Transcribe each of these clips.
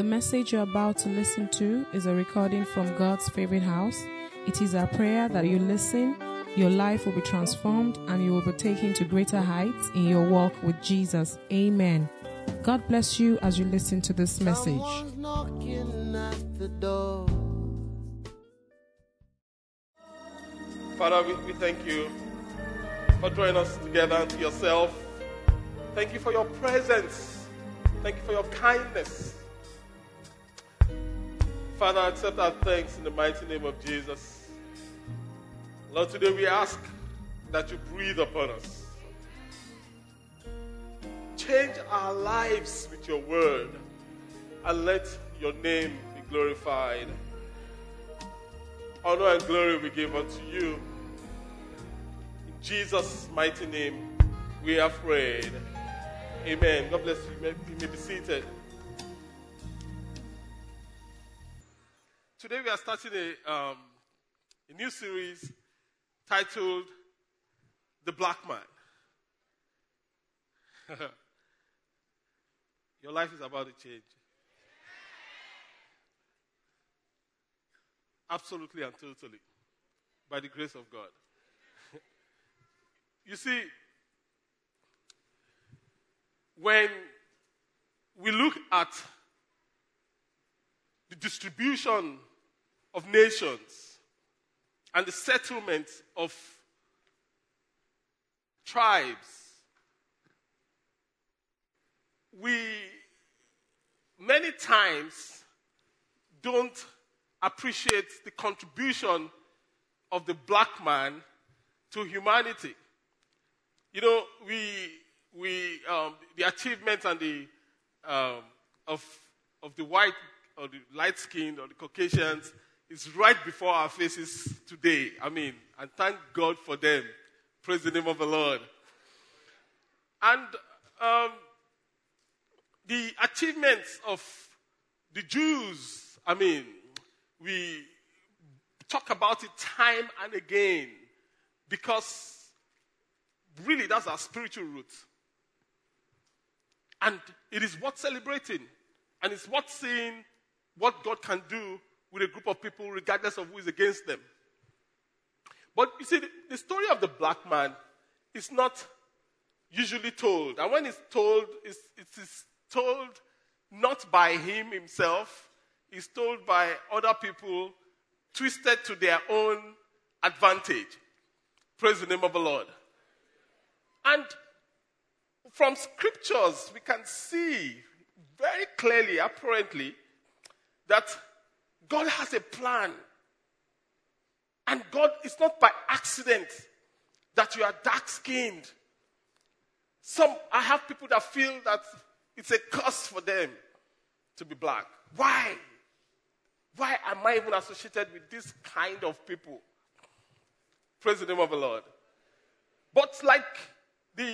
The message you're about to listen to is a recording from God's favorite house. It is our prayer that you listen, your life will be transformed, and you will be taken to greater heights in your walk with Jesus. Amen. God bless you as you listen to this message. Someone's knocking at the door. Father, we thank you for drawing us together unto yourself. Thank you for your presence. Thank you for your kindness. Father, accept our thanks in the mighty name of Jesus. Lord, today we ask that you breathe upon us. Change our lives with your word and let your name be glorified. Honor and glory we give unto you. In Jesus' mighty name, we are prayed. Amen. God bless you. You may be seated. Today we are starting a new series titled The Black Man. Your life is about to change. Absolutely and totally. By the grace of God. You see, when we look at the distribution of nations and the settlement of tribes, we many times don't appreciate the contribution of the black man to humanity. You know, the achievements and the of the white or the light-skinned or the Caucasians is right before our faces today. I mean, and thank God for them. Praise the name of the Lord. And the achievements of the Jews, I mean, we talk about it time and again because really that's our spiritual root. And it is worth celebrating. And it's worth seeing what God can do with a group of people regardless of who is against them. But you see, the story of the black man is not usually told. And when it's told, it is told not by him himself. It's told by other people twisted to their own advantage. Praise the name of the Lord. And from scriptures, we can see very clearly, apparently, that God has a plan. And God, it's not by accident that you are dark-skinned. I have people that feel that it's a curse for them to be black. Why? Why am I even associated with this kind of people? Praise the name of the Lord. But like the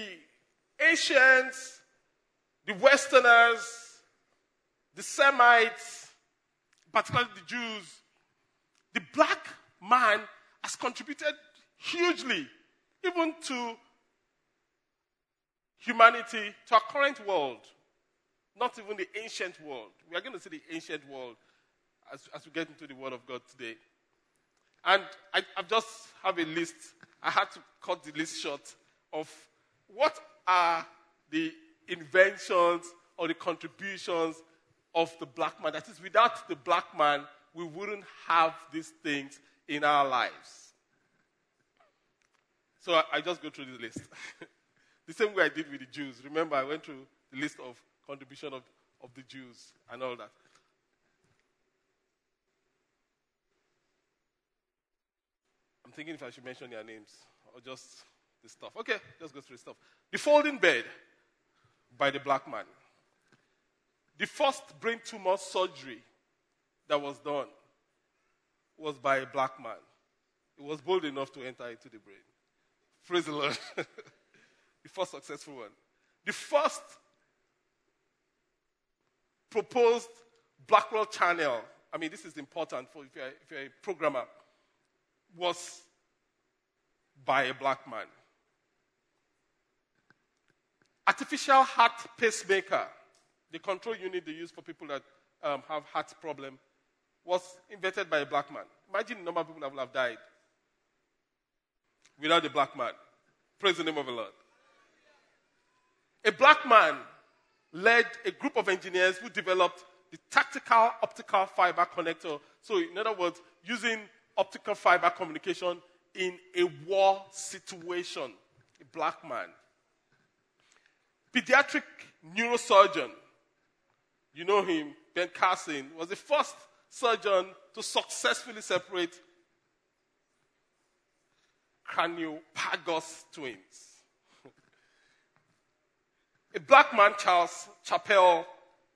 Asians, the Westerners, the Semites, particularly the Jews, the black man has contributed hugely even to humanity, to our current world, not even the ancient world. We are going to see the ancient world as we get into the Word of God today. And I just have a list. I had to cut the list short of what are the inventions or the contributions of the black man. That is, without the black man, we wouldn't have these things in our lives. So I just go through this list. The same way I did with the Jews. Remember, I went through the list of contribution of the Jews and all that. I'm thinking if I should mention their names or just the stuff. Okay, just go through the stuff. The folding bed by the black man. The first brain tumor surgery that was done was by a black man. It was bold enough to enter into the brain. Praise the Lord. The first successful one. The first proposed Blackwell channel. I mean, this is important for if you're a programmer. Was by a black man. Artificial heart pacemaker The control unit they use for people that have heart problem was invented by a black man. Imagine the number of people that will have died without a black man. Praise the name of the Lord. A black man led a group of engineers who developed the tactical optical fiber connector. So, in other words, using optical fiber communication in a war situation. A black man. Pediatric neurosurgeon. You know him, Ben Carson, was the first surgeon to successfully separate craniopagos twins. A black man, Charles Chappell,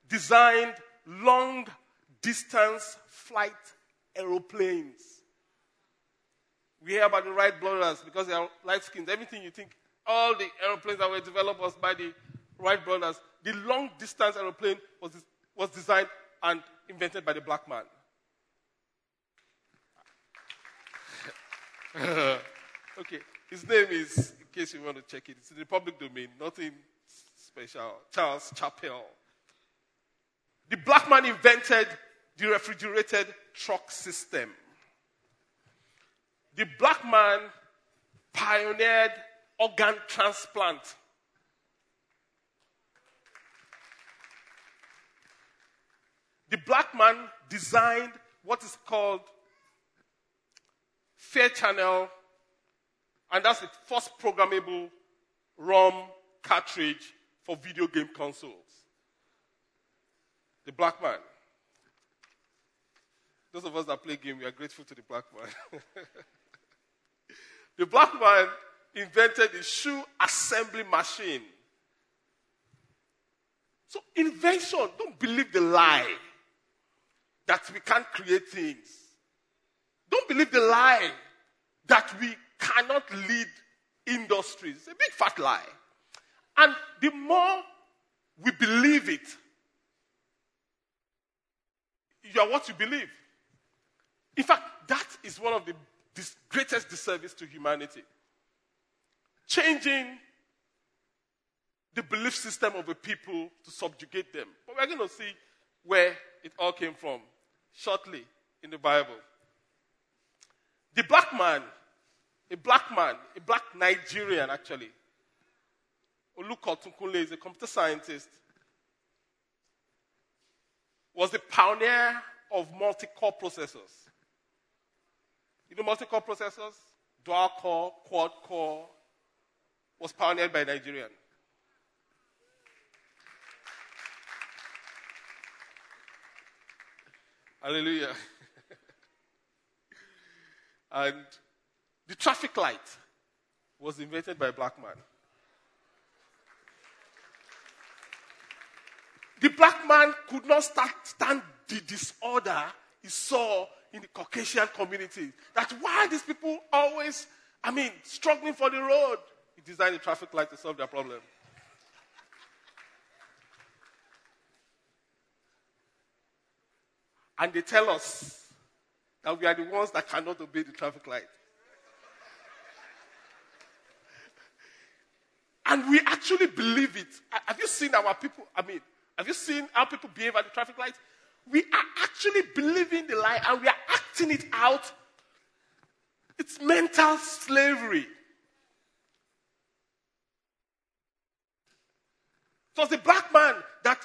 designed long-distance flight aeroplanes. We hear about the Wright brothers because they are light-skinned. Everything you think, all the aeroplanes that were developed was by the Wright brothers. The long-distance aeroplane was designed and invented by the black man. Okay, his name is, in case you want to check it, it's in the public domain, nothing special. Charles Chappell. The black man invented the refrigerated truck system. The black man pioneered organ transplant. The black man designed what is called Fair Channel, and that's the first programmable ROM cartridge for video game consoles. The black man. Those of us that play game, we are grateful to the black man. The black man invented the shoe assembly machine. So invention, don't believe the lie that we can't create things. Don't believe the lie that we cannot lead industries. It's a big fat lie. And the more we believe it, you are what you believe. In fact, that is one of the greatest disservice to humanity. Changing the belief system of a people to subjugate them. But we're going to see where it all came from shortly in the Bible. The black man, a black Nigerian actually, Oluko Tunkule is a computer scientist, was the pioneer of multi-core processors. You know multi-core processors? Dual core, quad core, was pioneered by a Nigerian. Hallelujah. And the traffic light was invented by a black man. The black man could not stand the disorder he saw in the Caucasian community. That's why these people always, struggling for the road. He designed the traffic light to solve their problem. And they tell us that we are the ones that cannot obey the traffic light. And we actually believe it. Have you seen our people? Have you seen how people behave at the traffic light? We are actually believing the lie and we are acting it out. It's mental slavery. It was the black man that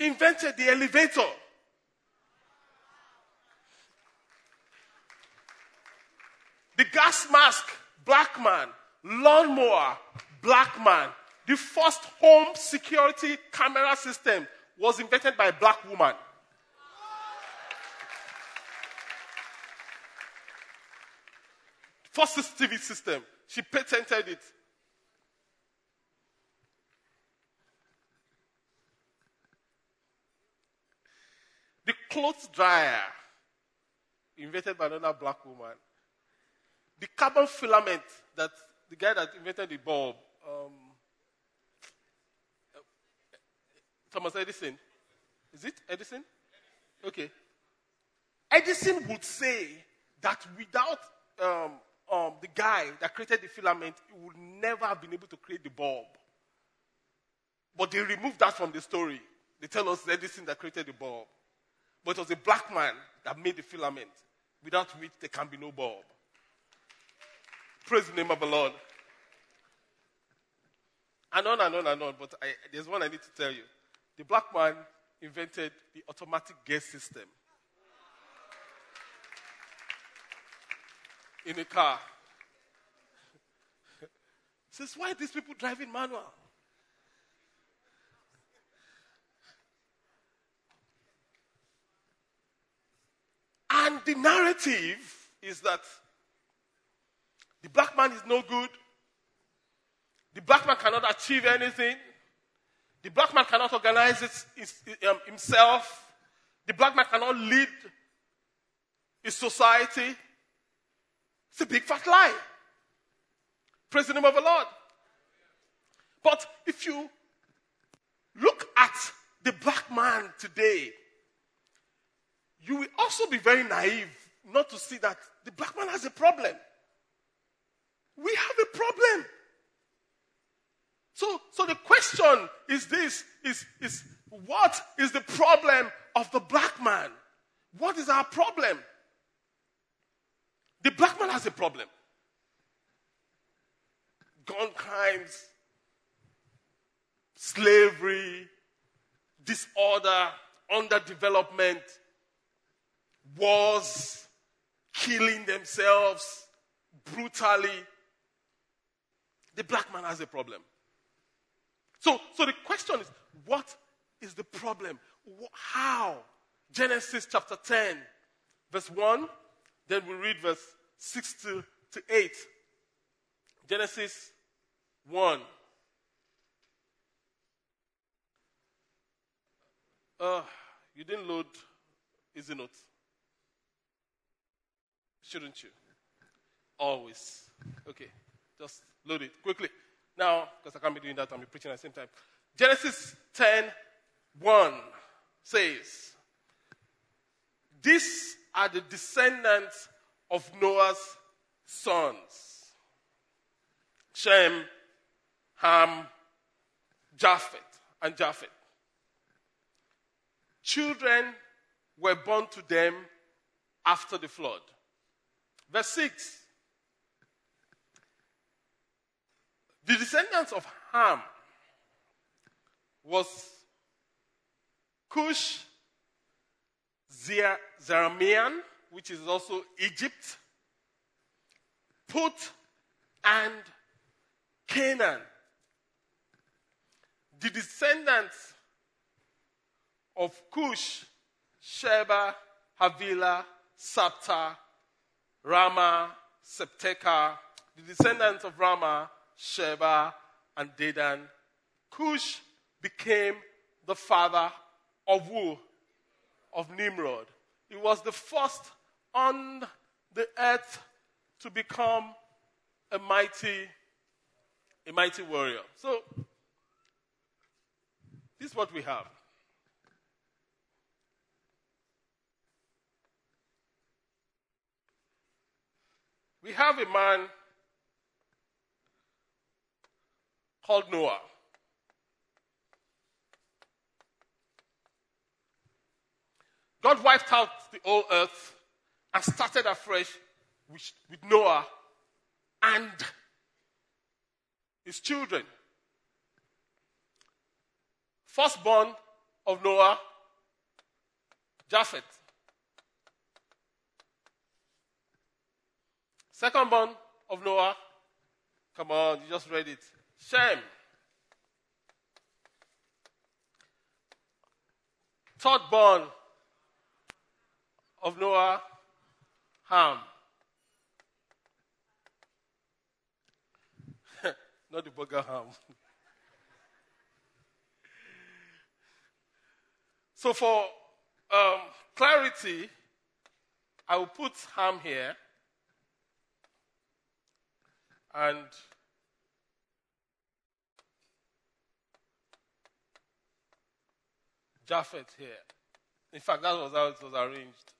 invented the elevator. The gas mask, black man. Lawnmower, black man. The first home security camera system was invented by a black woman. First CCTV system, she patented it. The clothes dryer, invented by another black woman. The carbon filament that the guy that invented the bulb. Thomas Edison. Is it Edison? Okay. Edison would say that without the guy that created the filament, he would never have been able to create the bulb. But they removed that from the story. They tell us Edison that created the bulb. But it was a black man that made the filament, without which there can be no bulb. Praise the name of the Lord. And on and on and on, but there's one I need to tell you. The black man invented the automatic gear system in a car. Says, why are these people driving manual? And the narrative is that the black man is no good. The black man cannot achieve anything. The black man cannot organize himself. The black man cannot lead his society. It's a big fat lie. Praise the name of the Lord. But if you look at the black man today, you will also be very naive not to see that the black man has a problem. We have a problem. So the question is this, is what is the problem of the black man? What is our problem? The black man has a problem. Gun crimes, slavery, disorder, underdevelopment, wars, killing themselves brutally. The black man has a problem. So the question is, what is the problem? How? Genesis chapter 10, verse 1. Then we read verse 6 to 8. Genesis 1. You didn't load easy notes, shouldn't you? Always. Okay, just load it quickly. Now, because I can't be doing that, I'll be preaching at the same time. Genesis 10:1 says, these are the descendants of Noah's sons. Shem, Ham, Japheth. Children were born to them after the flood. Verse 6. The descendants of Ham was Cush, Zeramean, which is also Egypt, Put, and Canaan. The descendants of Cush, Sheba, Havilah, Sapta, Rama, Septeka. The descendants of Rama, Sheba, and Dedan. Cush became the father of who? Of Nimrod. He was the first on the earth to become a mighty warrior. So, this is what we have. We have a man called Noah. God wiped out the whole earth and started afresh with Noah and his children. Firstborn of Noah, Japheth. Secondborn of Noah, come on, you just read it, Shem. Thirdborn of Noah, Ham. Not the burger Ham. So for clarity, I will put Ham here. And Japheth here. In fact, that was how it was arranged.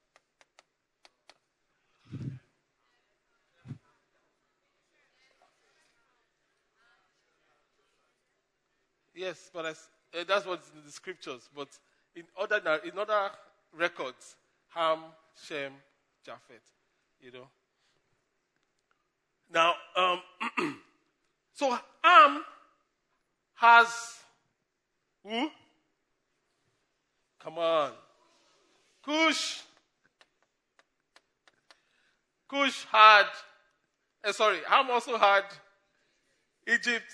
Yes, but that's what's in the scriptures. But in other records, Ham, Shem, Japheth, you know. Now, so Ham has who? Come on. Cush. Cush had, Ham also had Egypt.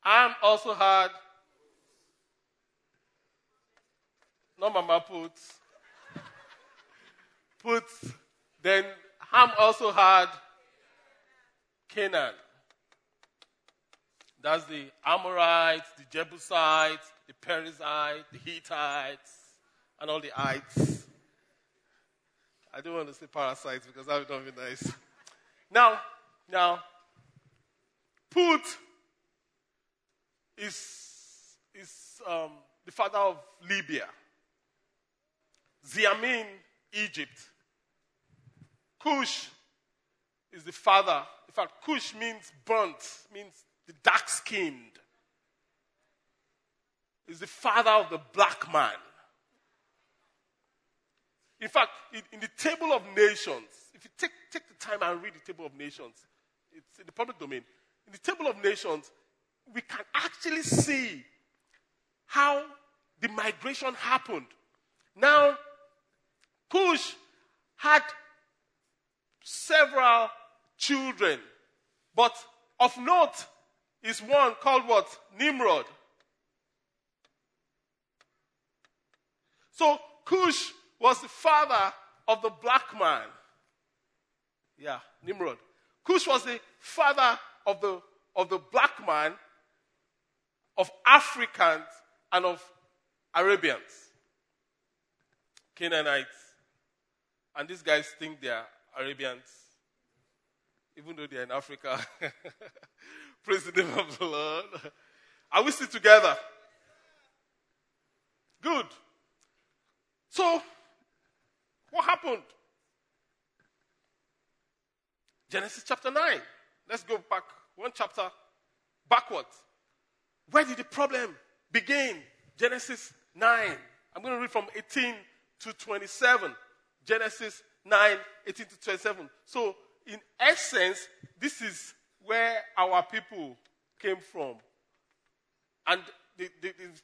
Ham also had, then Ham also had Canaan. That's the Amorites, the Jebusites, the Perizzites, the Hittites, and all the ites. I don't want to say parasites because that would not be nice. Now, Put is the father of Libya. Ziamin, Egypt. Cush is the father. In fact, Cush means burnt, means the dark-skinned. Is the father of the black man. In fact, in the Table of Nations, if you take the time and read the Table of Nations, it's in the public domain. In the Table of Nations, we can actually see how the migration happened. Now, Cush had several children, but of note is one called what? Nimrod. So Cush was the father of the black man. Yeah, Nimrod. Cush was the father of the black man, of Africans, and of Arabians, Canaanites. And these guys think they are Arabians, even though they are in Africa. Praise the name of the Lord. Are we still together? Good. So, what happened? Genesis chapter 9. Let's go back one chapter backwards. Where did the problem begin? Genesis 9. I'm going to read from 18 to 27. Genesis 9, 18 to 27. So, in essence, this is where our people came from. And they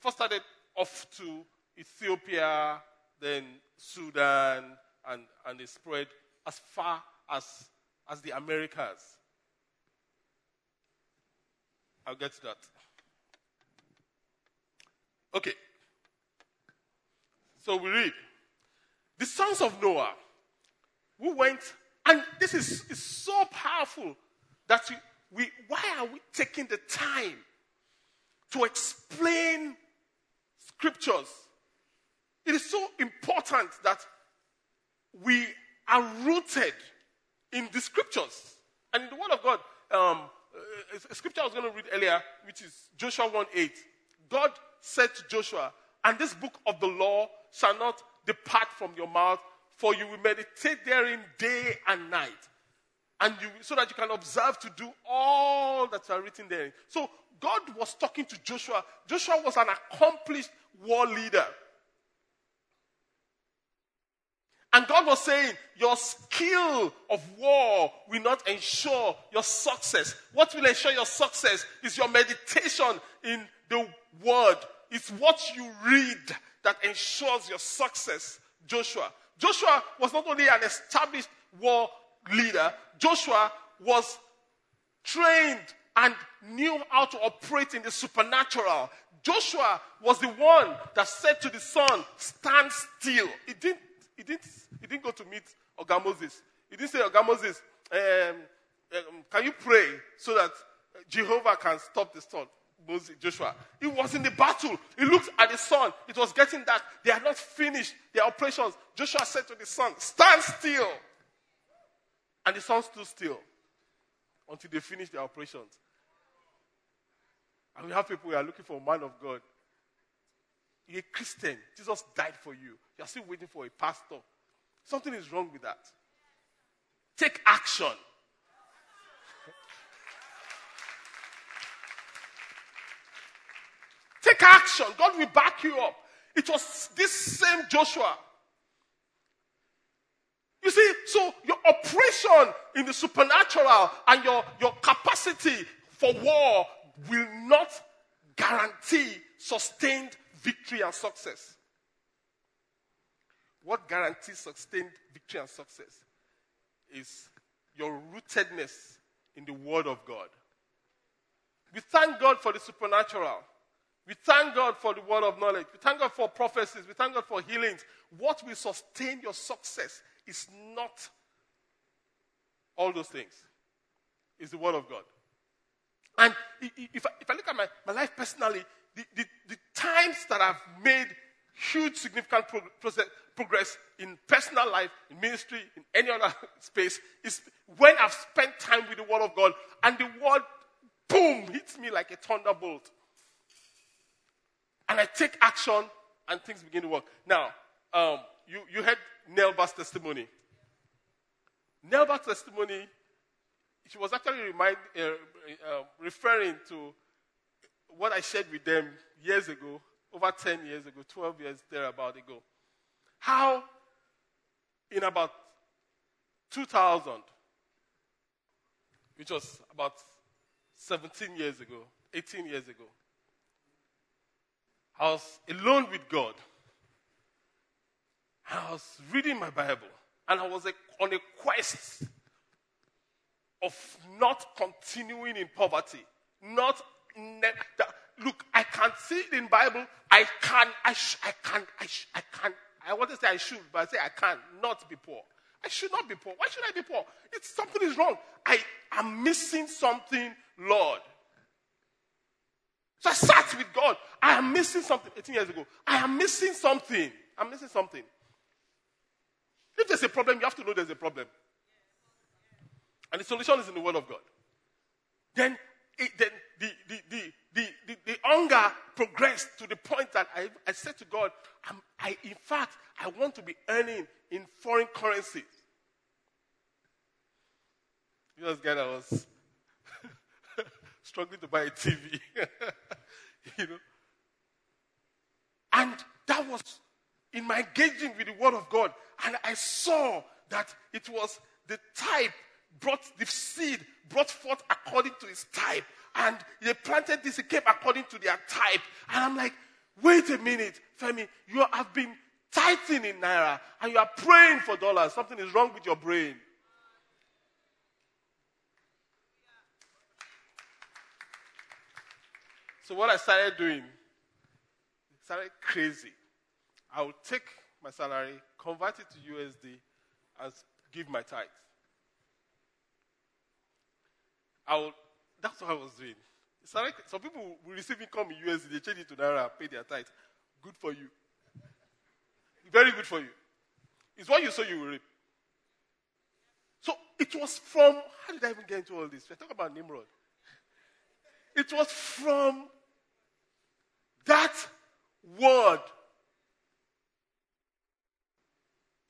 first started off to Ethiopia, then Sudan, and they spread as far as the Americas. I'll get to that. Okay. So we read. The sons of Noah, who went, and this is so powerful that why are we taking the time to explain scriptures? It is so important that we are rooted in the scriptures and in the word of God. A scripture I was going to read earlier, which is Joshua 1:8. God said to Joshua, "And this book of the law shall not depart from your mouth, for you will meditate therein day and night, so that you can observe to do all that are written therein." So God was talking to Joshua. Joshua was an accomplished war leader. And God was saying, your skill of war will not ensure your success. What will ensure your success is your meditation in the word. It's what you read that ensures your success, Joshua. Joshua was not only an established war leader, Joshua was trained and knew how to operate in the supernatural. Joshua was the one that said to the sun, "Stand still." He didn't go to meet Oga Moses. He didn't say, "Oga Moses, can you pray so that Jehovah can stop the storm?" Moses, Joshua. He was in the battle. He looked at the sun. It was getting dark. They had not finished their operations. Joshua said to the sun, "Stand still." And the sun stood still until they finished their operations. And we have people who are looking for a man of God. You're a Christian. Jesus died for you. You're still waiting for a pastor. Something is wrong with that. Take action. Take action. God will back you up. It was this same Joshua. You see, so your operation in the supernatural and your capacity for war will not guarantee sustained victory and success. What guarantees sustained victory and success is your rootedness in the Word of God. We thank God for the supernatural. We thank God for the word of knowledge. We thank God for prophecies. We thank God for healings. What will sustain your success is not all those things. It's the word of God. And if I look at my life personally, the times that I've made huge significant progress in personal life, in ministry, in any other space, is when I've spent time with the word of God and the word, boom, hits me like a thunderbolt. And I take action and things begin to work. Now, you heard Nelba's testimony. Nelba's testimony, she was actually referring to what I shared with them years ago, over 10 years ago, 12 years thereabout ago. How in about 2000, which was about 17 years ago, 18 years ago, I was alone with God. I was reading my Bible, and I was on a quest of not continuing in poverty. Look, I can see it in Bible. I want to say I should, but I say I can not be poor. I should not be poor. Why should I be poor? Something is wrong. I am missing something, Lord. So I sat with God. I am missing something. 18 years ago. I am missing something. I'm missing something. If there's a problem, you have to know there's a problem. And the solution is in the Word of God. Then the hunger progressed to the point that I said to God, I want to be earning in foreign currencies. You know, this guy that was struggling to buy a TV. You know? And that was in my engaging with the Word of God. And I saw that it was the type the seed brought forth according to its type. And they planted this, it came according to their type. And I'm like, wait a minute, Femi, you have been tithing in Naira and you are praying for dollars. Something is wrong with your brain. So what I started doing, it started crazy. I would take my salary, convert it to USD, and give my tithe. That's what I was doing. Some people will receive income in USD, they change it to Naira, pay their tithe. Good for you. Very good for you. It's what you sow, you will reap. So it was from, how did I even get into all this? We're talking about Nimrod. It was from that word.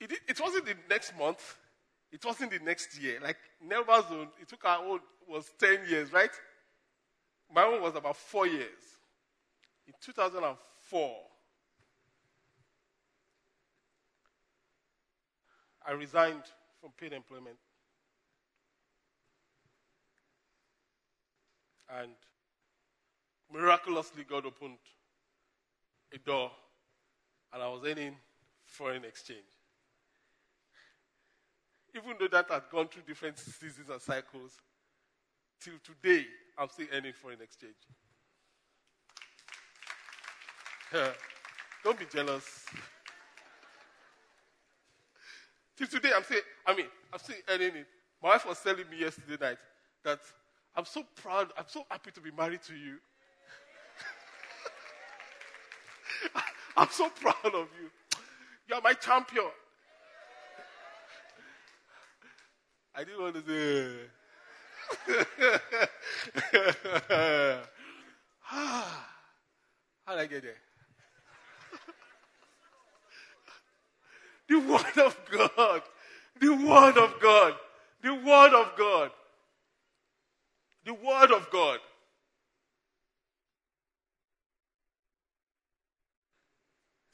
It wasn't the next month. It wasn't the next year. Like Nelba's own, it took our own, was 10 years, right? My own was about 4 years. In 2004, I resigned from paid employment. And miraculously, God opened a door, and I was earning foreign exchange. Even though that had gone through different seasons and cycles, till today, I'm still earning foreign exchange. Don't be jealous. Till today, I'm still earning it. My wife was telling me yesterday night that I'm so proud, I'm so happy to be married to you. I'm so proud of you. You are my champion. I didn't want to say. How did I get there? The Word of God. The Word of God. The Word of God. The Word of God.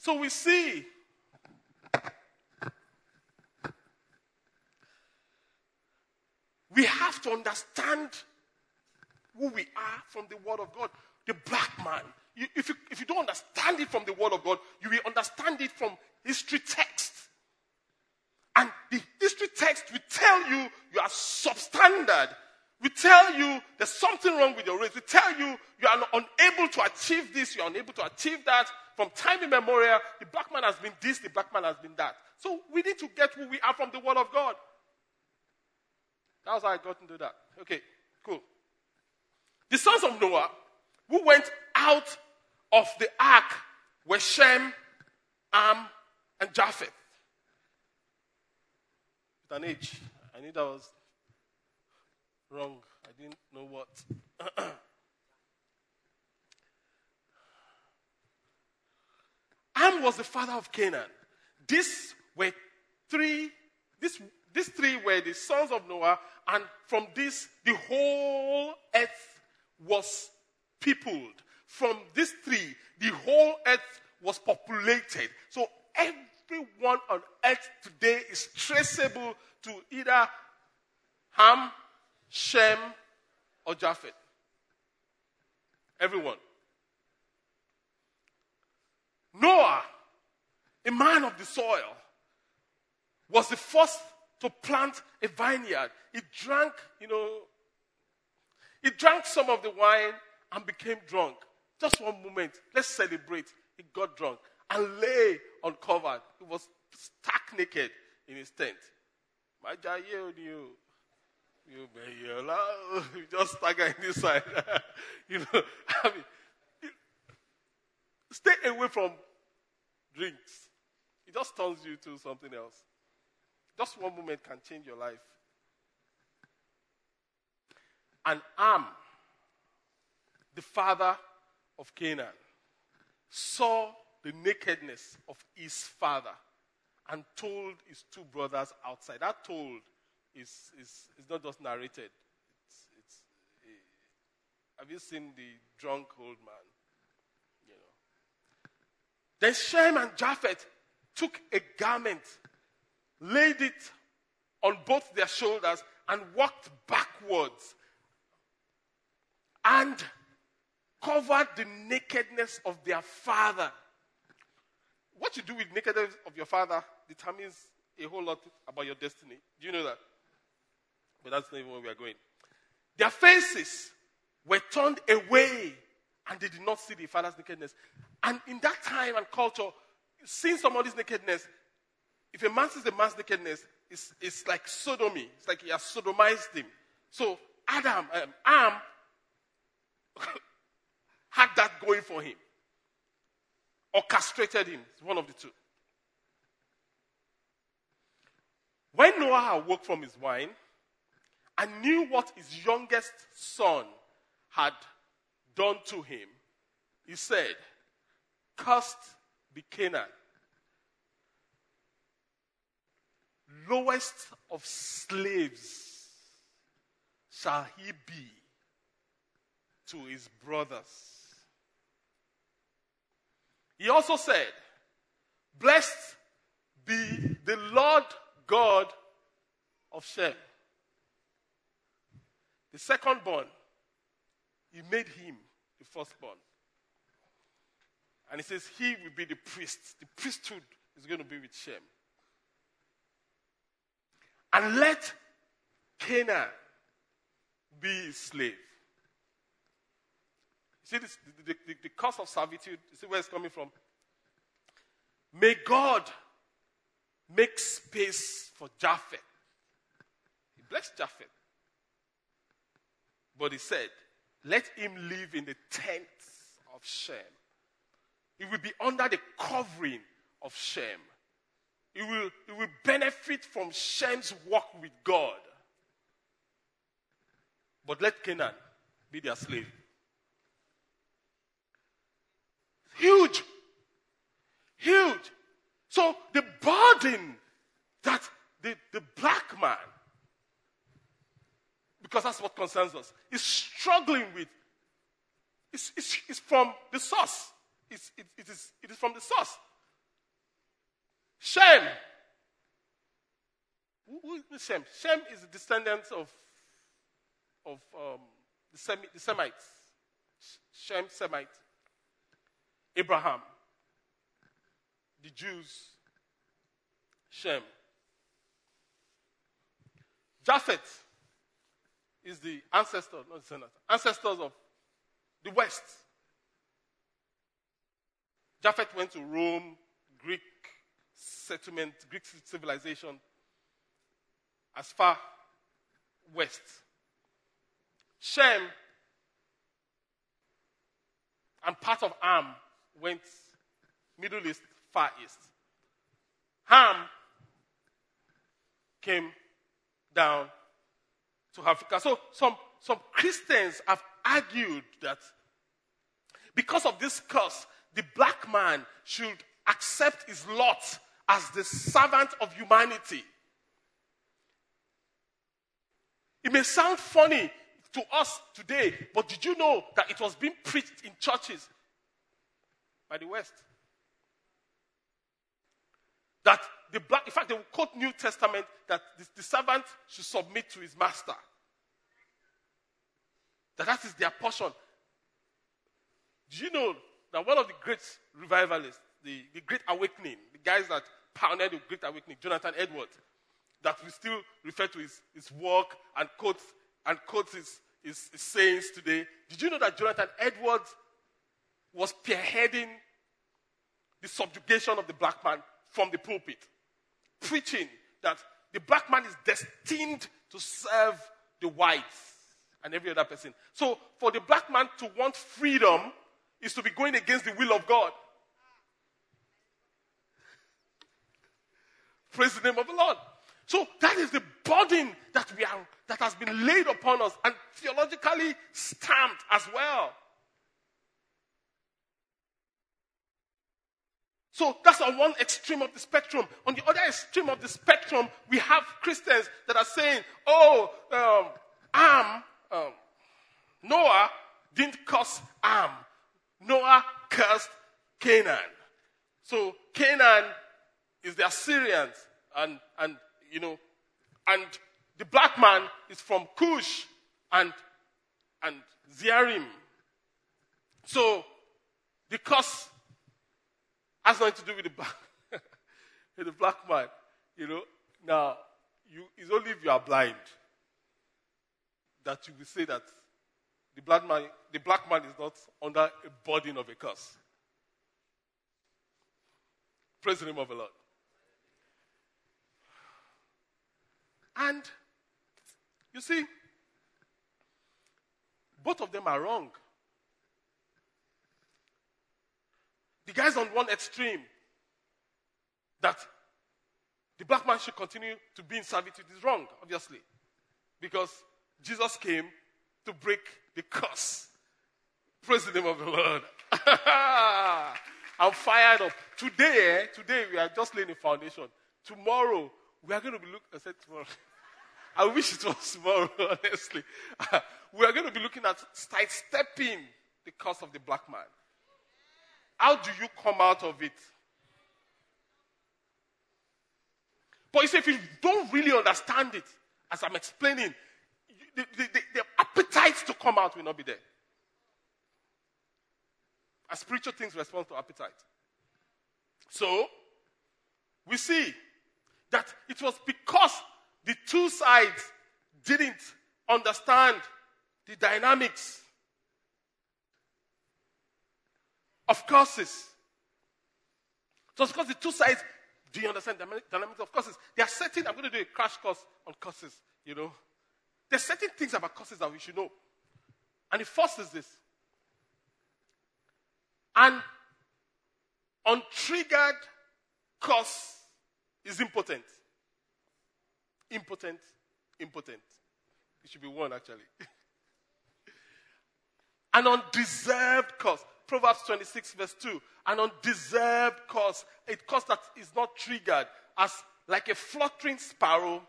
So we see we have to understand who we are from the Word of God. The black man. If you don't understand it from the Word of God, you will understand it from history text. And the history text will tell you you are substandard. We tell you there's something wrong with your race. We tell you you are unable to achieve this, you are unable to achieve that. From time immemorial, the black man has been this, the black man has been that. So we need to get who we are from the Word of God. That's how I got into that. Okay, cool. The sons of Noah who went out of the ark were Shem, Ham, and Japheth. With an H. I knew that was wrong. I didn't know what. Ham was the father of Canaan. These three were the sons of Noah, and from this, the whole earth was peopled. From these three, the whole earth was populated. So everyone on earth today is traceable to either Ham, Shem, or Japheth. Everyone. Noah, a man of the soil, was the first to plant a vineyard. He drank some of the wine and became drunk. Just one moment. Let's celebrate. He got drunk and lay uncovered. He was stark naked in his tent. You just stuck in this side. Stay away from drinks. It just turns you to something else. Just one moment can change your life. And Ham, the father of Canaan, saw the nakedness of his father and told his two brothers outside. That told is not just narrated. Have you seen the drunk old man? Then Shem and Japheth took a garment, laid it on both their shoulders, and walked backwards and covered the nakedness of their father. What you do with nakedness of your father determines a whole lot about your destiny. Do you know that? But that's not even where we are going. Their faces were turned away, and they did not see the father's nakedness. And in that time and culture, seeing somebody's nakedness, if a man sees a man's nakedness, it's like sodomy. It's like he has sodomized him. So Ham had that going for him. Or castrated him. It's one of the two. When Noah awoke from his wine and knew what his youngest son had done to him, he said, "Cursed be Canaan, lowest of slaves shall he be to his brothers." He also said, "Blessed be the Lord God of Shem." The second born, he made him the firstborn. And he says, he will be the priest. The priesthood is going to be with Shem. And let Canaan be his slave. You see this, the cost of servitude? You see where it's coming from? May God make space for Japheth. He blessed Japheth. But he said, let him live in the tent of Shem. He will be under the covering of Shem. He will benefit from Shem's walk with God. But let Canaan be their slave. Huge. Huge. So the burden that the black man, because that's what concerns us, is struggling with is from the source. It is from the source. Shem. Who is Shem? Shem is the descendants of the Semites. Shem, Semite. Abraham. The Jews. Shem. Japheth is the ancestor, not the senator, ancestors of the West. Japheth went to Rome, Greek settlement, Greek civilization, as far west. Shem and part of Ham went Middle East, Far East. Ham came down to Africa. So some Christians have argued that because of this curse, the black man should accept his lot as the servant of humanity. It may sound funny to us today, but did you know that it was being preached in churches by the West? That the black, in fact, they will quote New Testament that the servant should submit to his master. That is their portion. Do you know that one of the great revivalists, the Great Awakening, the guys that pioneered the Great Awakening, Jonathan Edwards, that we still refer to his work and quotes his sayings today. Did you know that Jonathan Edwards was spearheading the subjugation of the black man from the pulpit, preaching that the black man is destined to serve the whites and every other person? So for the black man to want freedom is to be going against the will of God. Praise the name of the Lord. So that is the burden that has been laid upon us and theologically stamped as well. So that's on one extreme of the spectrum. On the other extreme of the spectrum, we have Christians that are saying, Noah didn't curse Ham. Noah cursed Canaan. So Canaan is the Assyrians and the black man is from Cush and Ephraim. So the curse has nothing to do with the black man. Now, it's only if you are blind that you will say that the black man is not under a burden of a curse. Praise the name of the Lord. And you see, both of them are wrong. The guys on one extreme, that the black man should continue to be in servitude, is wrong, obviously, because Jesus came to break the curse. Praise the name of the Lord. I'm fired up. Today we are just laying the foundation. Tomorrow, we are going to be looking... I said tomorrow. I wish it was tomorrow, honestly. We are going to be looking at sidestepping the curse of the black man. How do you come out of it? But you see, if you don't really understand it, as I'm explaining, the appetite to come out will not be there. As spiritual things respond to appetite. So, we see that it was because the two sides didn't understand the dynamics of curses. So it's because the two sides, do you understand the dynamics of curses? They are certain, I'm going to do a crash course on curses, There are certain things about curses that we should know. And the first is this. An untriggered curse is impotent. Impotent, impotent. It should be one, actually. An undeserved curse. Proverbs 26, verse 2. An undeserved curse. A curse that is not triggered, as like a fluttering sparrow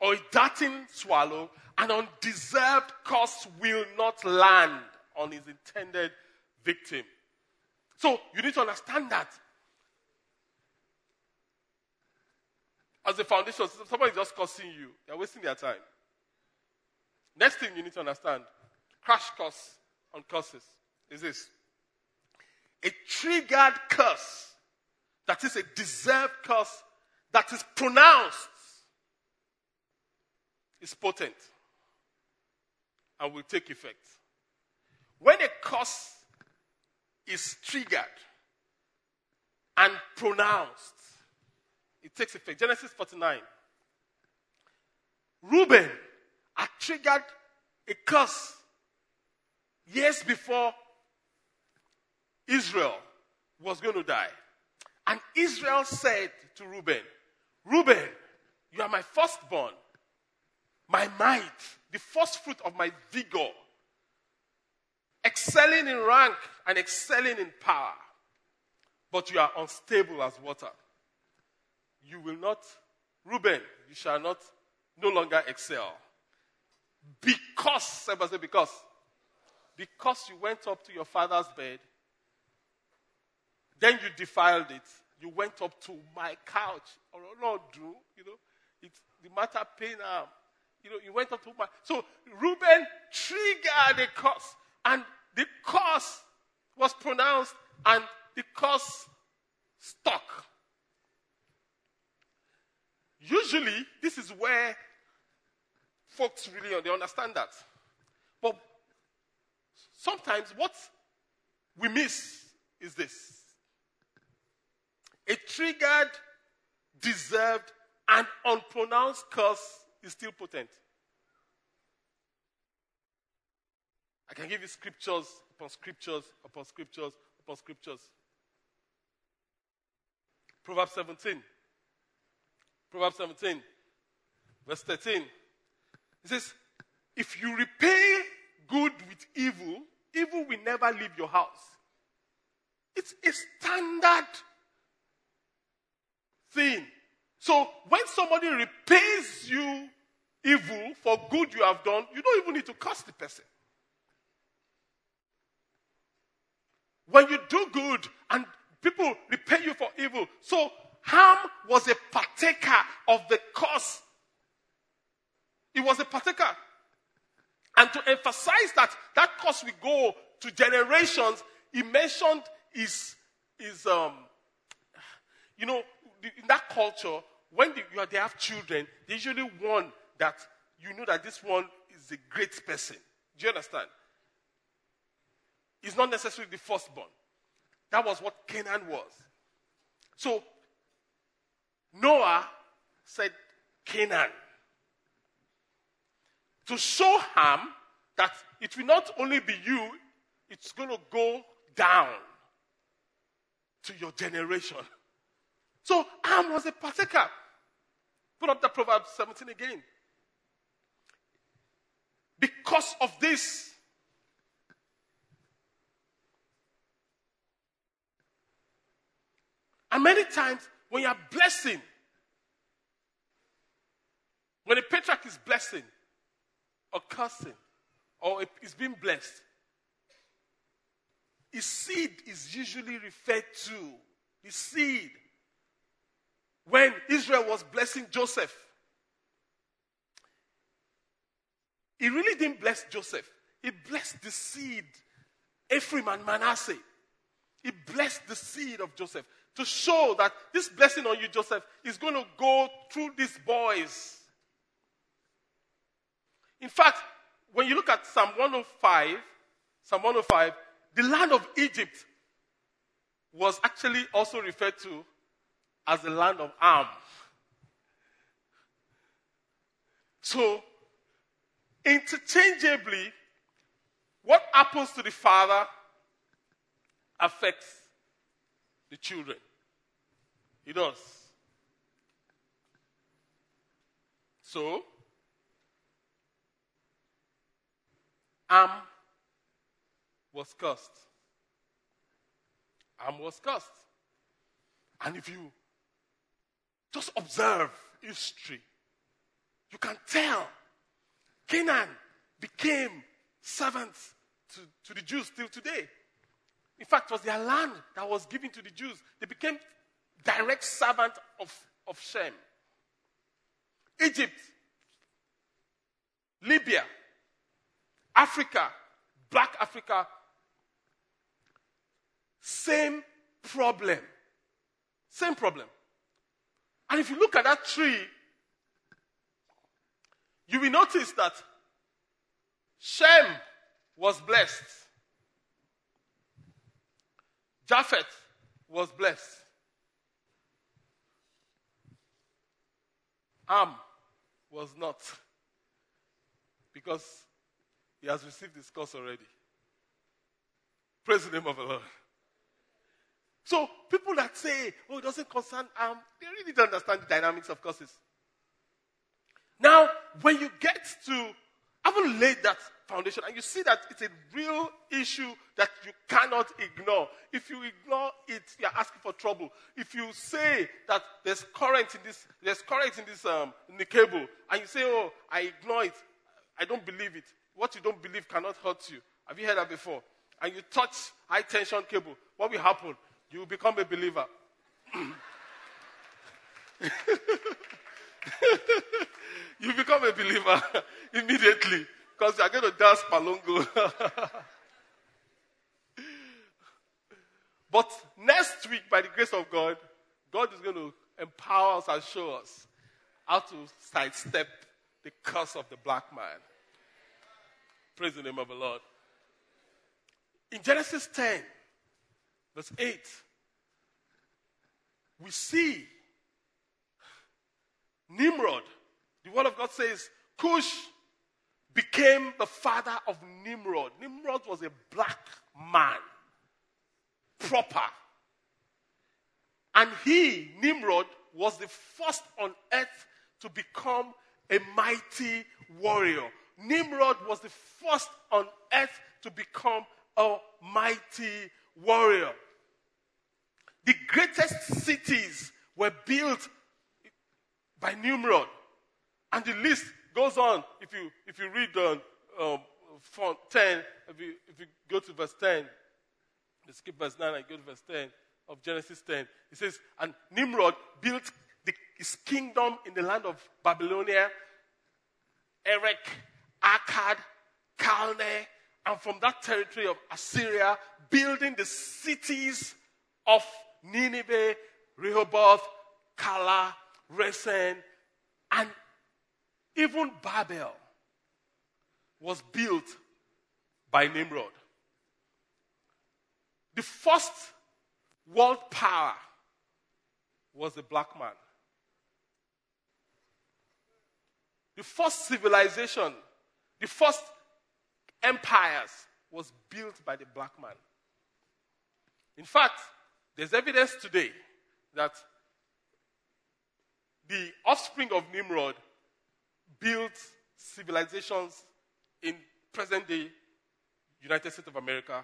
or a darting swallow. An undeserved curse will not land on his intended victim. So you need to understand that. as a foundation, somebody is just cursing you. They're wasting their time. Next thing you need to understand, crash course on curses, is this. A triggered curse, that is a deserved curse, that is pronounced, is potent and will take effect. When a curse is triggered and pronounced, it takes effect. Genesis 49. Reuben had triggered a curse years before Israel was going to die. And Israel said to Reuben, Reuben, you are my firstborn, my might, the first fruit of my vigor, excelling in rank and excelling in power. But you are unstable as water. You will not, Reuben, you shall not no longer excel. Because, somebody say because you went up to your father's bed, then you defiled it. You went up to my couch. Or not do, it's the matter pain arm. You went up to my... So Reuben triggered the curse, and the curse was pronounced, and the curse stuck. Usually, this is where folks really they understand that. But sometimes what we miss is this. A triggered, deserved, and unpronounced curse is still potent. I can give you scriptures upon scriptures upon scriptures upon scriptures. Proverbs 17. Proverbs 17, verse 13. It says, if you repay good with evil, evil will never leave your house. It's a standard thing. So when somebody repays you evil for good you have done, you don't even need to curse the person. When you do good and people repay you for evil. So Ham was a partaker of the curse. He was a partaker. And to emphasize that curse will go to generations, he mentioned in that culture, when they have children, they usually warn that that this one is a great person. Do you understand? It's not necessarily the firstborn. That was what Canaan was. So Noah said Canaan to show Ham that it will not only be you; it's going to go down to your generation. So Ham was a partaker. Put up the Proverbs 17 again. Because of this, and many times when you are blessing, when a patriarch is blessing or cursing or is being blessed, his seed is usually referred to. His seed. When Israel was blessing Joseph, he really didn't bless Joseph. He blessed the seed, Ephraim and Manasseh. He blessed the seed of Joseph to show that this blessing on you, Joseph, is going to go through these boys. In fact, when you look at Psalm 105, the land of Egypt was actually also referred to as the land of Ham. So, interchangeably, what happens to the father affects the children. It does. So, Ham was cursed. And if you just observe history, you can tell Canaan became servants to the Jews till today. In fact, it was their land that was given to the Jews. They became direct servant of Shem. Egypt, Libya, Africa, Black Africa, same problem. Same problem. And if you look at that tree, you will notice that Shem was blessed. Japheth was blessed. Ham was not, because he has received his curse already. Praise the name of the Lord. So people that say, oh, it doesn't concern Ham, they really don't understand the dynamics of curses. Now, when you get to, having laid that foundation, and you see that it's a real issue that you cannot ignore. If you ignore it, you're asking for trouble. If you say that there's current in this, in the cable, and you say, oh, I ignore it, I don't believe it. What you don't believe cannot hurt you. Have you heard that before? And you touch high tension cable, what will happen? You will become a believer. You become a believer immediately, because you are going to dance palongo. But next week, by the grace of God, God is going to empower us and show us how to sidestep the curse of the black man. Praise the name of the Lord. In Genesis 10, verse 8, we see Nimrod. The word of God says, Cush became the father of Nimrod. Nimrod was a black man, proper. And he, Nimrod, was the first on earth to become a mighty warrior. Nimrod was the first on earth to become a mighty warrior. The greatest cities were built by Nimrod. And the list goes on. If you read on 10, if you go to verse 10, let's skip verse 9 and go to verse 10 of Genesis 10. It says, and Nimrod built his kingdom in the land of Babylonia, Erech, Akkad, Calneh, and from that territory of Assyria, building the cities of Nineveh, Rehoboth, Calah, Resen, and even Babel was built by Nimrod. The first world power was a black man. The first civilization, the first empires was built by the black man. In fact, there's evidence today that the offspring of Nimrod built civilizations in present-day United States of America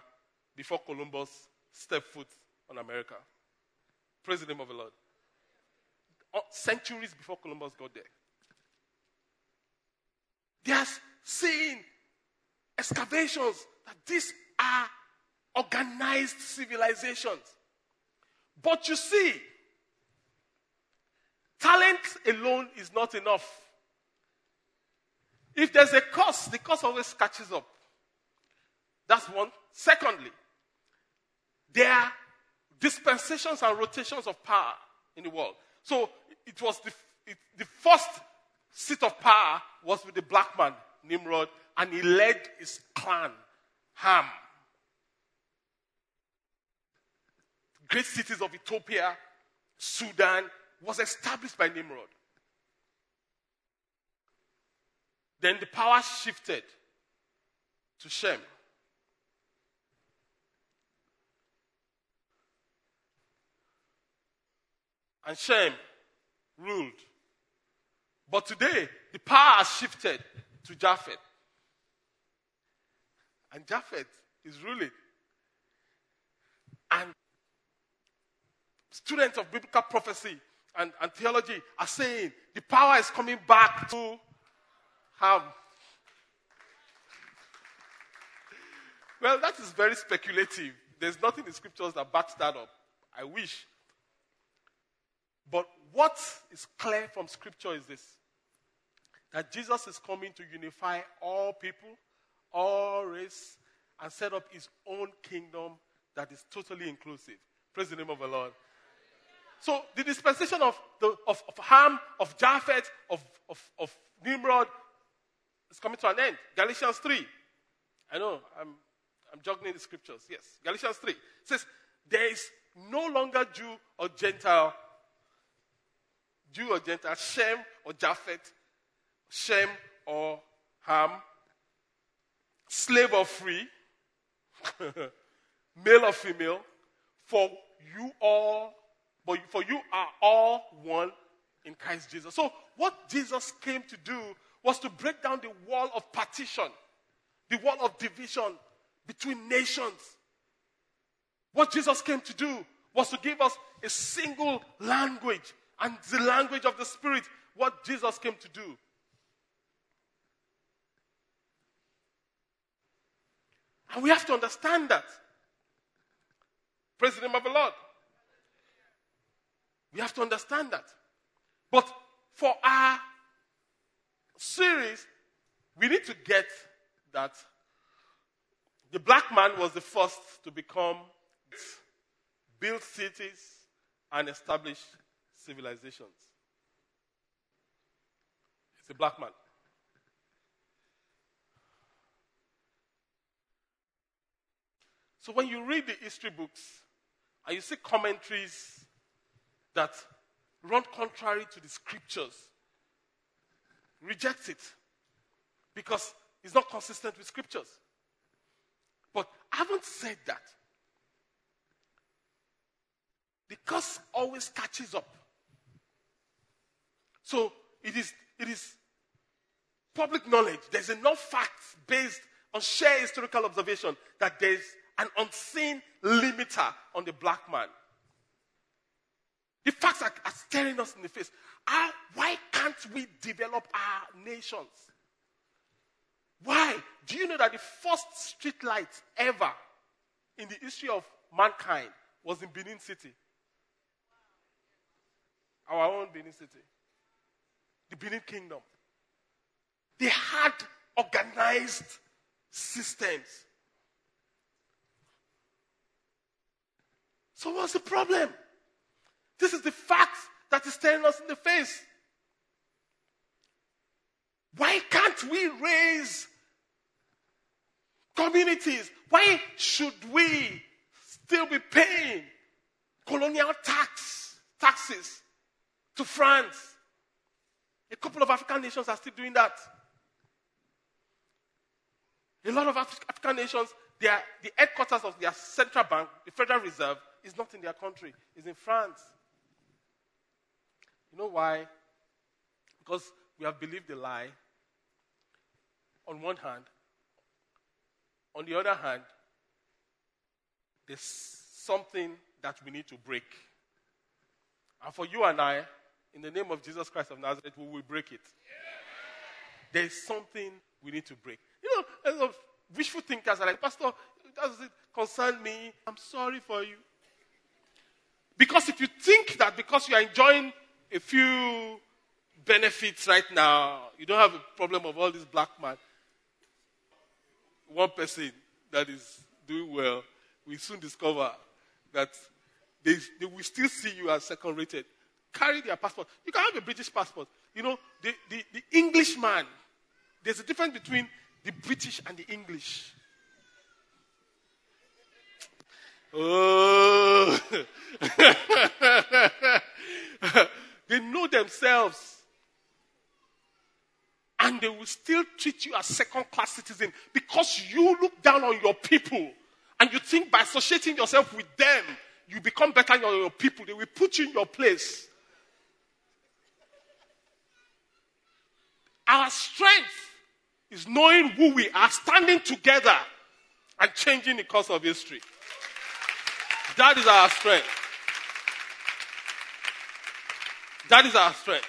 before Columbus stepped foot on America. Praise the name of the Lord. Centuries before Columbus got there. They are seeing excavations that these are organized civilizations. But you see, talent alone is not enough. If there's a curse, the curse always catches up. That's one. Secondly, there are dispensations and rotations of power in the world. So it was the first seat of power was with the black man, Nimrod, and he led his clan, Ham. Great cities of Ethiopia, Sudan, was established by Nimrod. Then the power shifted to Shem. And Shem ruled. But today, the power has shifted to Japheth. And Japheth is ruling. And students of biblical prophecy and theology are saying the power is coming back to Ham. Well, that is very speculative. There's nothing in scriptures that backs that up. I wish. But what is clear from scripture is this. that Jesus is coming to unify all people, all race, and set up his own kingdom that is totally inclusive. Praise the name of the Lord. So the dispensation of Ham, of Japheth, of Nimrod is coming to an end. Galatians 3. I know, I'm juggling the scriptures. Yes, Galatians 3. It says, there is no longer Jew or Gentile, Shem or Japheth, Shem or Ham, slave or free, male or female, for you are all one in Christ Jesus. So what Jesus came to do was to break down the wall of partition, the wall of division between nations. What Jesus came to do was to give us a single language, and the language of the Spirit, what Jesus came to do. And we have to understand that. Praise the name of the Lord. We have to understand that. But for our series, we need to get that the black man was the first to become, build cities, and establish civilizations. It's a black man. So when you read the history books and you see commentaries that run contrary to the scriptures, reject it because it's not consistent with scriptures. But I haven't said that. The curse always catches up. So it is public knowledge. There's enough facts based on shared historical observation that there's an unseen limiter on the black man. The facts are staring us in the face. Why can't we develop our nations? Why? Do you know that the first street light ever in the history of mankind was in Benin City? Our own Benin City. The Benin Kingdom. They had organized systems. So what's the problem? This is the fact that is staring us in the face. Why can't we raise communities? Why should we still be paying colonial taxes to France? A couple of African nations are still doing that. A lot of African nations, the headquarters of their central bank, the Federal Reserve, is not in their country. It's in France. You know why? Because we have believed the lie on one hand. On the other hand, there's something that we need to break. And for you and I, in the name of Jesus Christ of Nazareth, we will break it. Yeah. There is something we need to break. You know, wishful thinkers are like, Pastor, does it concern me? I'm sorry for you. Because if you think that because you are enjoying a few benefits right now, you don't have a problem of all this black man. One person that is doing well will soon discover that they will still see you as second-rated. Carry their passport. You can have a British passport. You know, the Englishman, there's a difference between the British and the English. Oh. They know themselves. And they will still treat you as second-class citizen because you look down on your people. And you think by associating yourself with them, you become better than your people. They will put you in your place. Our strength is knowing who we are, standing together and changing the course of history. That is our strength. That is our strength.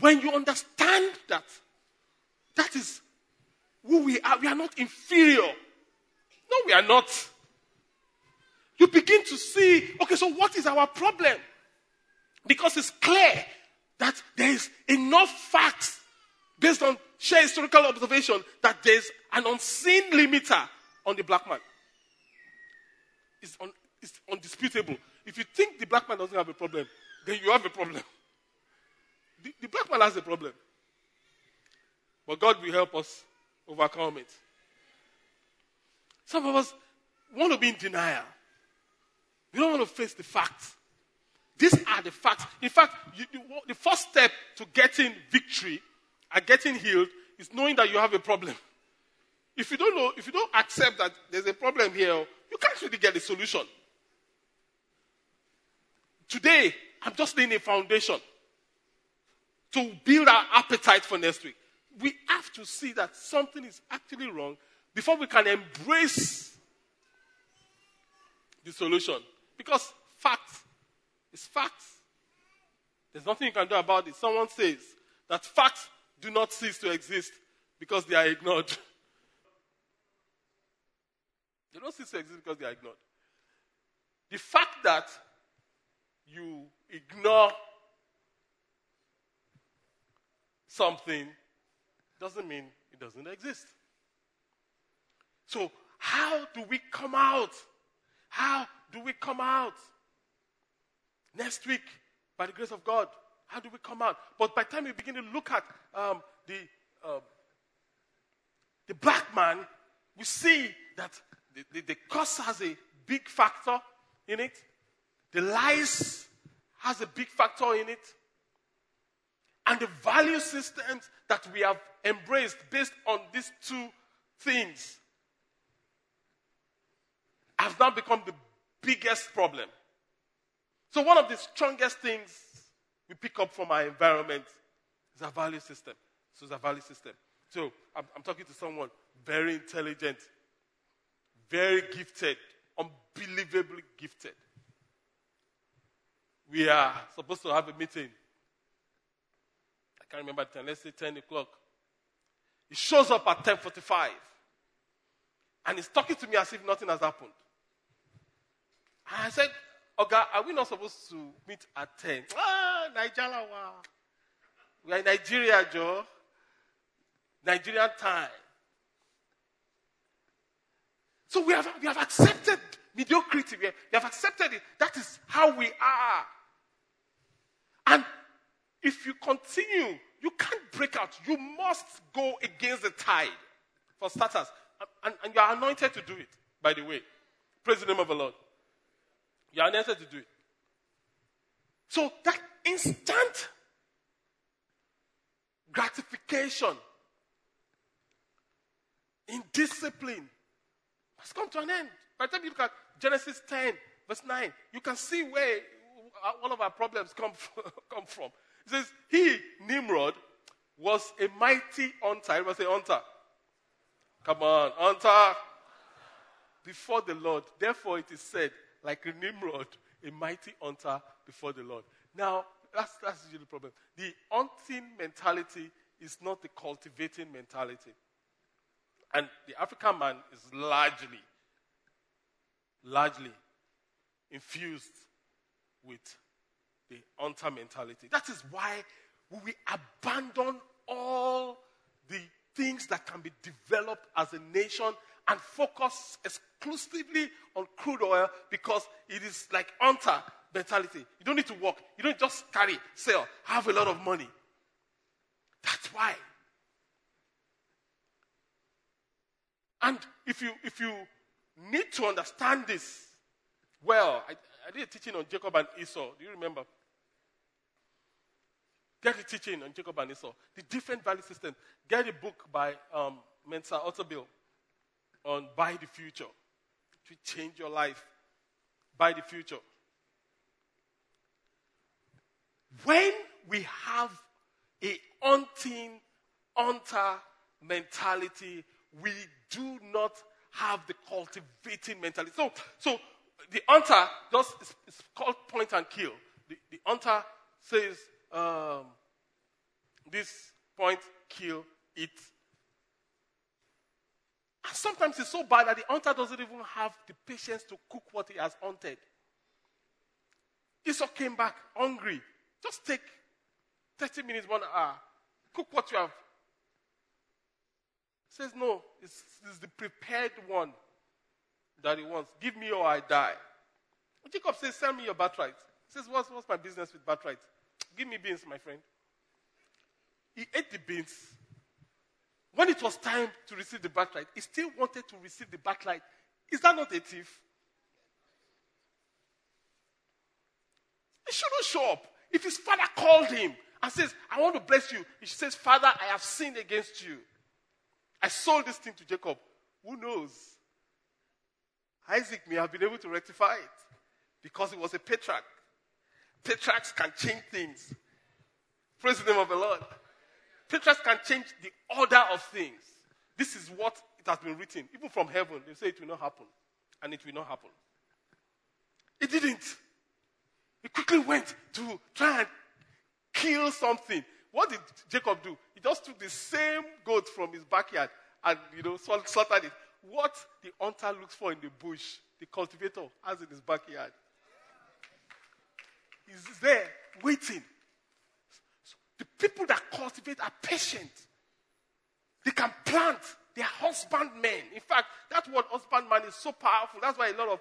When you understand that, that is who we are. We are not inferior. No, we are not. You begin to see, okay, so what is our problem? because it's clear that there is enough facts based on sheer historical observation that there is an unseen limiter on the black man. It's undisputable. If you think the black man doesn't have a problem, then you have a problem. The black man has a problem. But God will help us overcome it. Some of us want to be in denial. We don't want to face the facts. These are the facts. In fact, the first step to getting victory and getting healed is knowing that you have a problem. If you don't know, if you don't accept that there's a problem here, you can't really get a solution. Today, I'm just laying a foundation to build our appetite for next week. We have to see that something is actually wrong before we can embrace the solution. Because facts is facts. There's nothing you can do about it. Someone says that facts do not cease to exist because they are ignored. They don't cease to exist because they are ignored. The fact that you ignore something doesn't mean it doesn't exist. So how do we come out? How do we come out? Next week, by the grace of God, how do we come out? But by the time we begin to look at the black man, we see that the curse has a big factor in it. The lies has a big factor in it. And the value systems that we have embraced based on these two things have now become the biggest problem. So one of the strongest things we pick up from our environment is our value system. So it's our value system. So I'm talking to someone very intelligent, very gifted, unbelievably gifted. We are supposed to have a meeting. I can't remember the time. Let's say 10 o'clock. He shows up at 10:45. And he's talking to me as if nothing has happened. And I said, "Oga, are we not supposed to meet at 10? Ah, Nigeria. We are in Nigeria, Joe. Nigerian time." So we have accepted mediocrity. We have accepted it. That is how we are. And if you continue, you can't break out. You must go against the tide, for starters. And you are anointed to do it, by the way. Praise the name of the Lord. You are anointed to do it. So that instant gratification, indiscipline, must come to an end. By the time you look at Genesis 10, verse 9, you can see where all of our problems come from. It says, he, Nimrod, was a mighty hunter. Everybody say hunter. Come on, hunter. Before the Lord. Therefore, it is said, like a Nimrod, a mighty hunter before the Lord. Now, that's usually the problem. The hunting mentality is not the cultivating mentality. And the African man is largely infused with the hunter mentality. That is why we abandon all the things that can be developed as a nation and focus exclusively on crude oil, because it is like hunter mentality. You don't need to work. You don't just carry, sell, have a lot of money. That's why. And if you need to understand this well, I did a teaching on Jacob and Esau. Do you remember? Get the teaching on Jacob and Esau, the different value systems. Get a book by Mensa Otterbill on Buy the Future. It will change your life. Buy the Future. When we have a hunter mentality, we do not have the cultivating mentality. So the hunter just is called point and kill. The hunter says, this point, kill it. And sometimes it's so bad that the hunter doesn't even have the patience to cook what he has hunted. Esau came back hungry. Just take 30 minutes, 1 hour. Cook what you have. He says, no, it's the prepared one that he wants. Give me or I die. Jacob says, sell me your birthright. He says, what's my business with birthright? Give me beans, my friend. He ate the beans. When it was time to receive the birthright, he still wanted to receive the birthright. Is that not a thief? He shouldn't show up. If his father called him and says, I want to bless you. He says, Father, I have sinned against you. I sold this thing to Jacob. Who knows? Isaac may have been able to rectify it because he was a patriarch. Patriarchs can change things. Praise the name of the Lord. Patriarchs can change the order of things. This is what it has been written. Even from heaven, they say it will not happen. And it will not happen. It didn't. He quickly went to try and kill something. What did Jacob do? He just took the same goat from his backyard and, slaughtered it. What the hunter looks for in the bush, the cultivator has in his backyard. He's there waiting. So the people that cultivate are patient. They can plant. They are husbandmen. In fact, that word husbandman is so powerful. That's why a lot of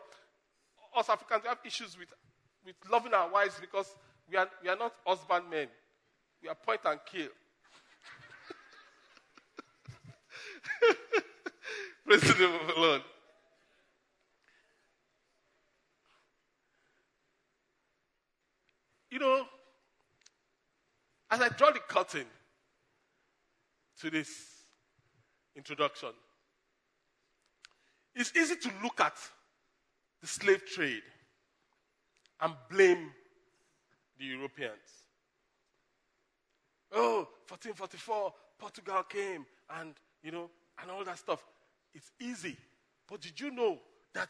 us Africans have issues with loving our wives, because we are not husbandmen. We are point and kill. Praise the name of the Lord. As I draw the curtain to this introduction, it's easy to look at the slave trade and blame the Europeans. Oh, 1444, Portugal came and all that stuff. It's easy. But did you know that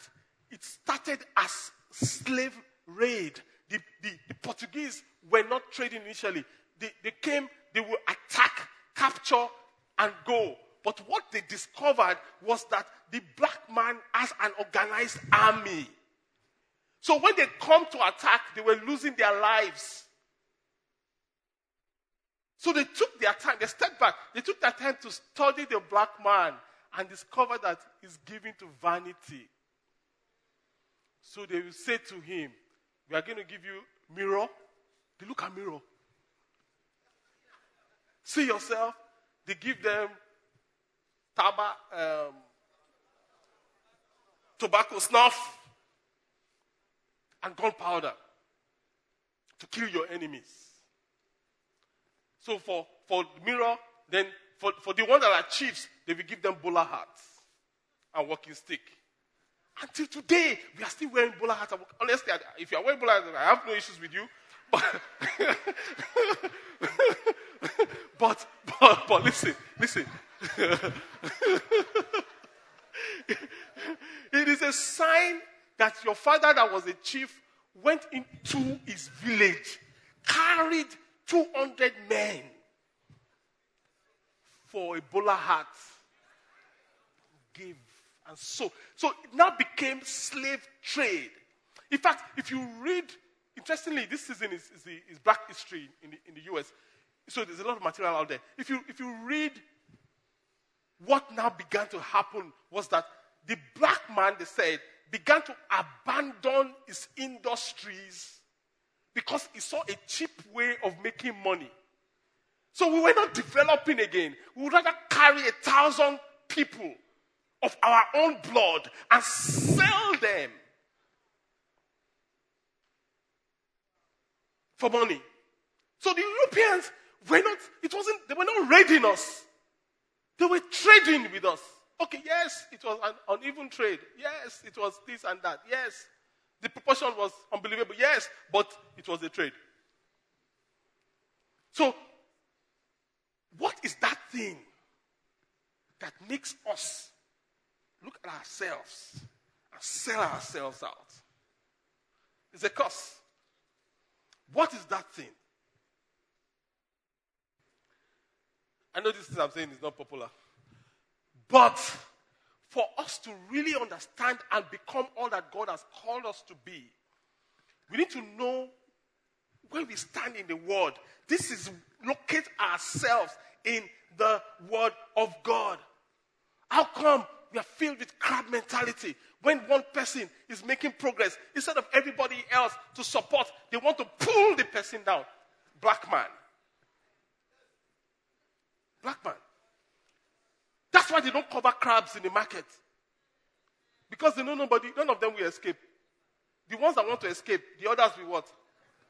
it started as slave raid? The Portuguese were not trading initially. They came, they would attack, capture, and go. But what they discovered was that the black man has an organized army. So when they come to attack, they were losing their lives. So they took their time, they stepped back, they took their time to study the black man and discover that he's given to vanity. So they will say to him, we are going to give you mirror. They look at mirror. See yourself. They give them tobacco snuff and gunpowder to kill your enemies. So for mirror, then for the ones that are chiefs, they will give them bowler hats and walking stick. Until today, we are still wearing bowler hats. Honestly, if you are wearing bowler hats, I have no issues with you. But listen. It is a sign that your father that was a chief went into his village, carried 200 men for a bowler hat, gave, and so. So it now became slave trade. In fact, if you read, interestingly, this season is Black History in the U.S., so there's a lot of material out there. If you read, what now began to happen was that the black man, they said, began to abandon his industries because he saw a cheap way of making money. So we were not developing again. We would rather carry 1,000 people of our own blood and sell them for money. So the Europeans they were not raiding us. They were trading with us. Okay, yes, it was an uneven trade. Yes, it was this and that. Yes, the proportion was unbelievable. Yes, but it was a trade. So, what is that thing that makes us look at ourselves and sell ourselves out? It's a curse. What is that thing? I know this thing I'm saying is not popular. But for us to really understand and become all that God has called us to be, we need to know when we stand in the Word, this is locate ourselves in the Word of God. How come we are filled with crab mentality? When one person is making progress, instead of everybody else to support, they want to pull the person down. Black man. Black man. That's why they don't cover crabs in the market. Because they know nobody, none of them will escape. The ones that want to escape, the others will what?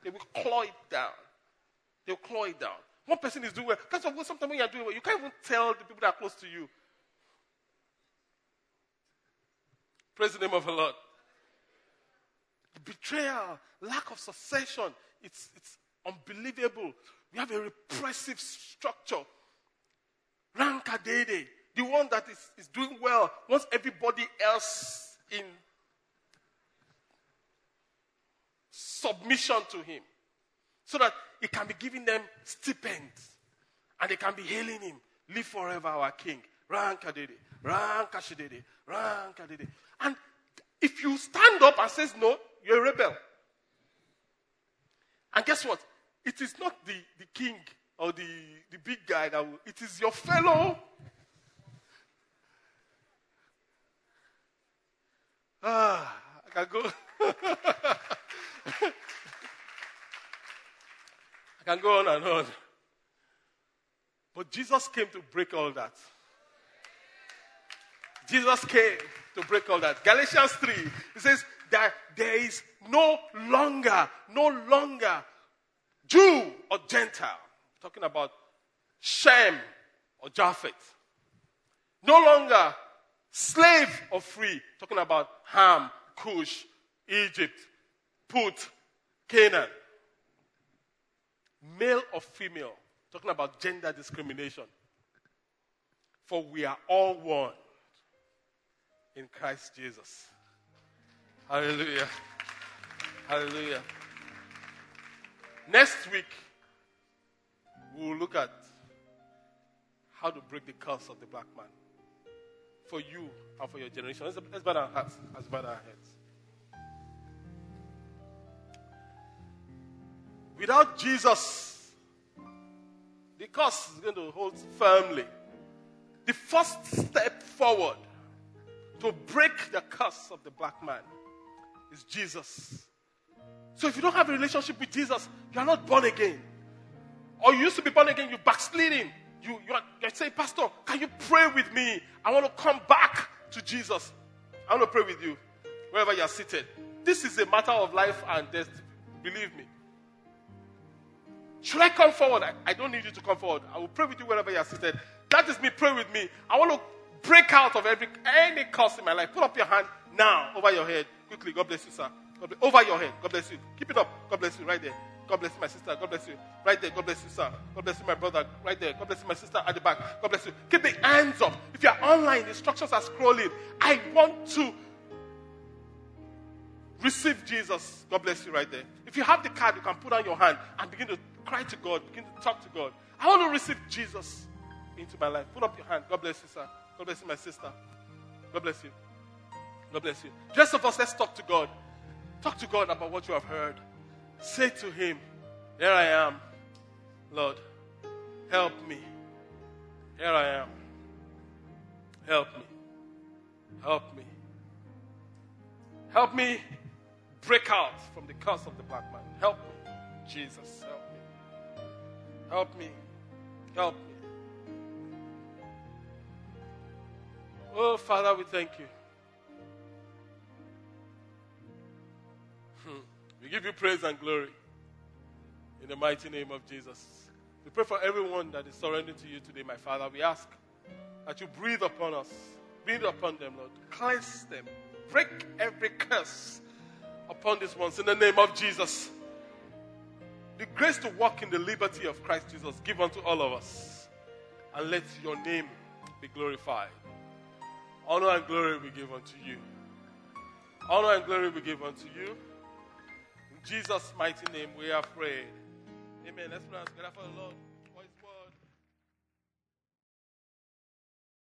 They will claw it down. They'll claw it down. One person is doing well. That's why sometimes when you're doing well, you can't even tell the people that are close to you. Praise the name of the Lord. Betrayal, lack of succession, it's unbelievable. We have a repressive structure. Rankadede, the one that is doing well, wants everybody else in submission to him. So that it can be giving them stipends. And they can be hailing him. Live forever our king. Rankadede, Rankashidede, Rankadede. And if you stand up and says no, you're a rebel. And guess what? It is not the king or the big guy that will. It is your fellow. Ah, I can go. I can go on and on. But Jesus came to break all that. Jesus came to break all that. Galatians 3, it says that there is no longer Jew or Gentile. I'm talking about Shem or Japheth. No longer slave or free. I'm talking about Ham, Cush, Egypt, Put, Canaan. Male or female. I'm talking about gender discrimination. For we are all one. In Christ Jesus. Hallelujah. Hallelujah. Next week, we'll look at how to break the curse of the black man. For you and for your generation. Let's bow our hearts, let's bow our heads. Without Jesus, the curse is going to hold firmly. The first step forward to break the curse of the black man is Jesus. So if you don't have a relationship with Jesus, you are not born again. Or you used to be born again, you're backsliding. You say, Pastor, can you pray with me? I want to come back to Jesus. I want to pray with you, wherever you are seated. This is a matter of life and death, believe me. Should I come forward? I don't need you to come forward. I will pray with you wherever you are seated. That is me, pray with me. I want to break out of any curse in my life. Put up your hand now over your head. Quickly. God bless you, sir. God bless, over your head. God bless you. Keep it up. God bless you. Right there. God bless you, my sister. God bless you. Right there. God bless you, sir. God bless you, my brother. Right there. God bless you, my sister at the back. God bless you. Keep the hands up. If you are online, the instructions are scrolling. I want to receive Jesus. God bless you right there. If you have the card, you can put on your hand and begin to cry to God. Begin to talk to God. I want to receive Jesus into my life. Put up your hand. God bless you, sir. God bless you, my sister. God bless you. God bless you. The rest of us, let's talk to God. Talk to God about what you have heard. Say to Him, here I am, Lord. Help me. Here I am. Help me. Help me. Help me break out from the curse of the black man. Help me. Jesus, help me. Help me. Help me. Oh, Father, we thank you. We give you praise and glory in the mighty name of Jesus. We pray for everyone that is surrendered to you today, my Father. We ask that you breathe upon us. Breathe upon them, Lord. Cleanse them. Break every curse upon these ones in the name of Jesus. The grace to walk in the liberty of Christ Jesus give unto all of us. And let your name be glorified. Honor and glory we give unto you. Honor and glory we give unto you. In Jesus' mighty name we are prayed. Amen. Let's pray together for the Lord.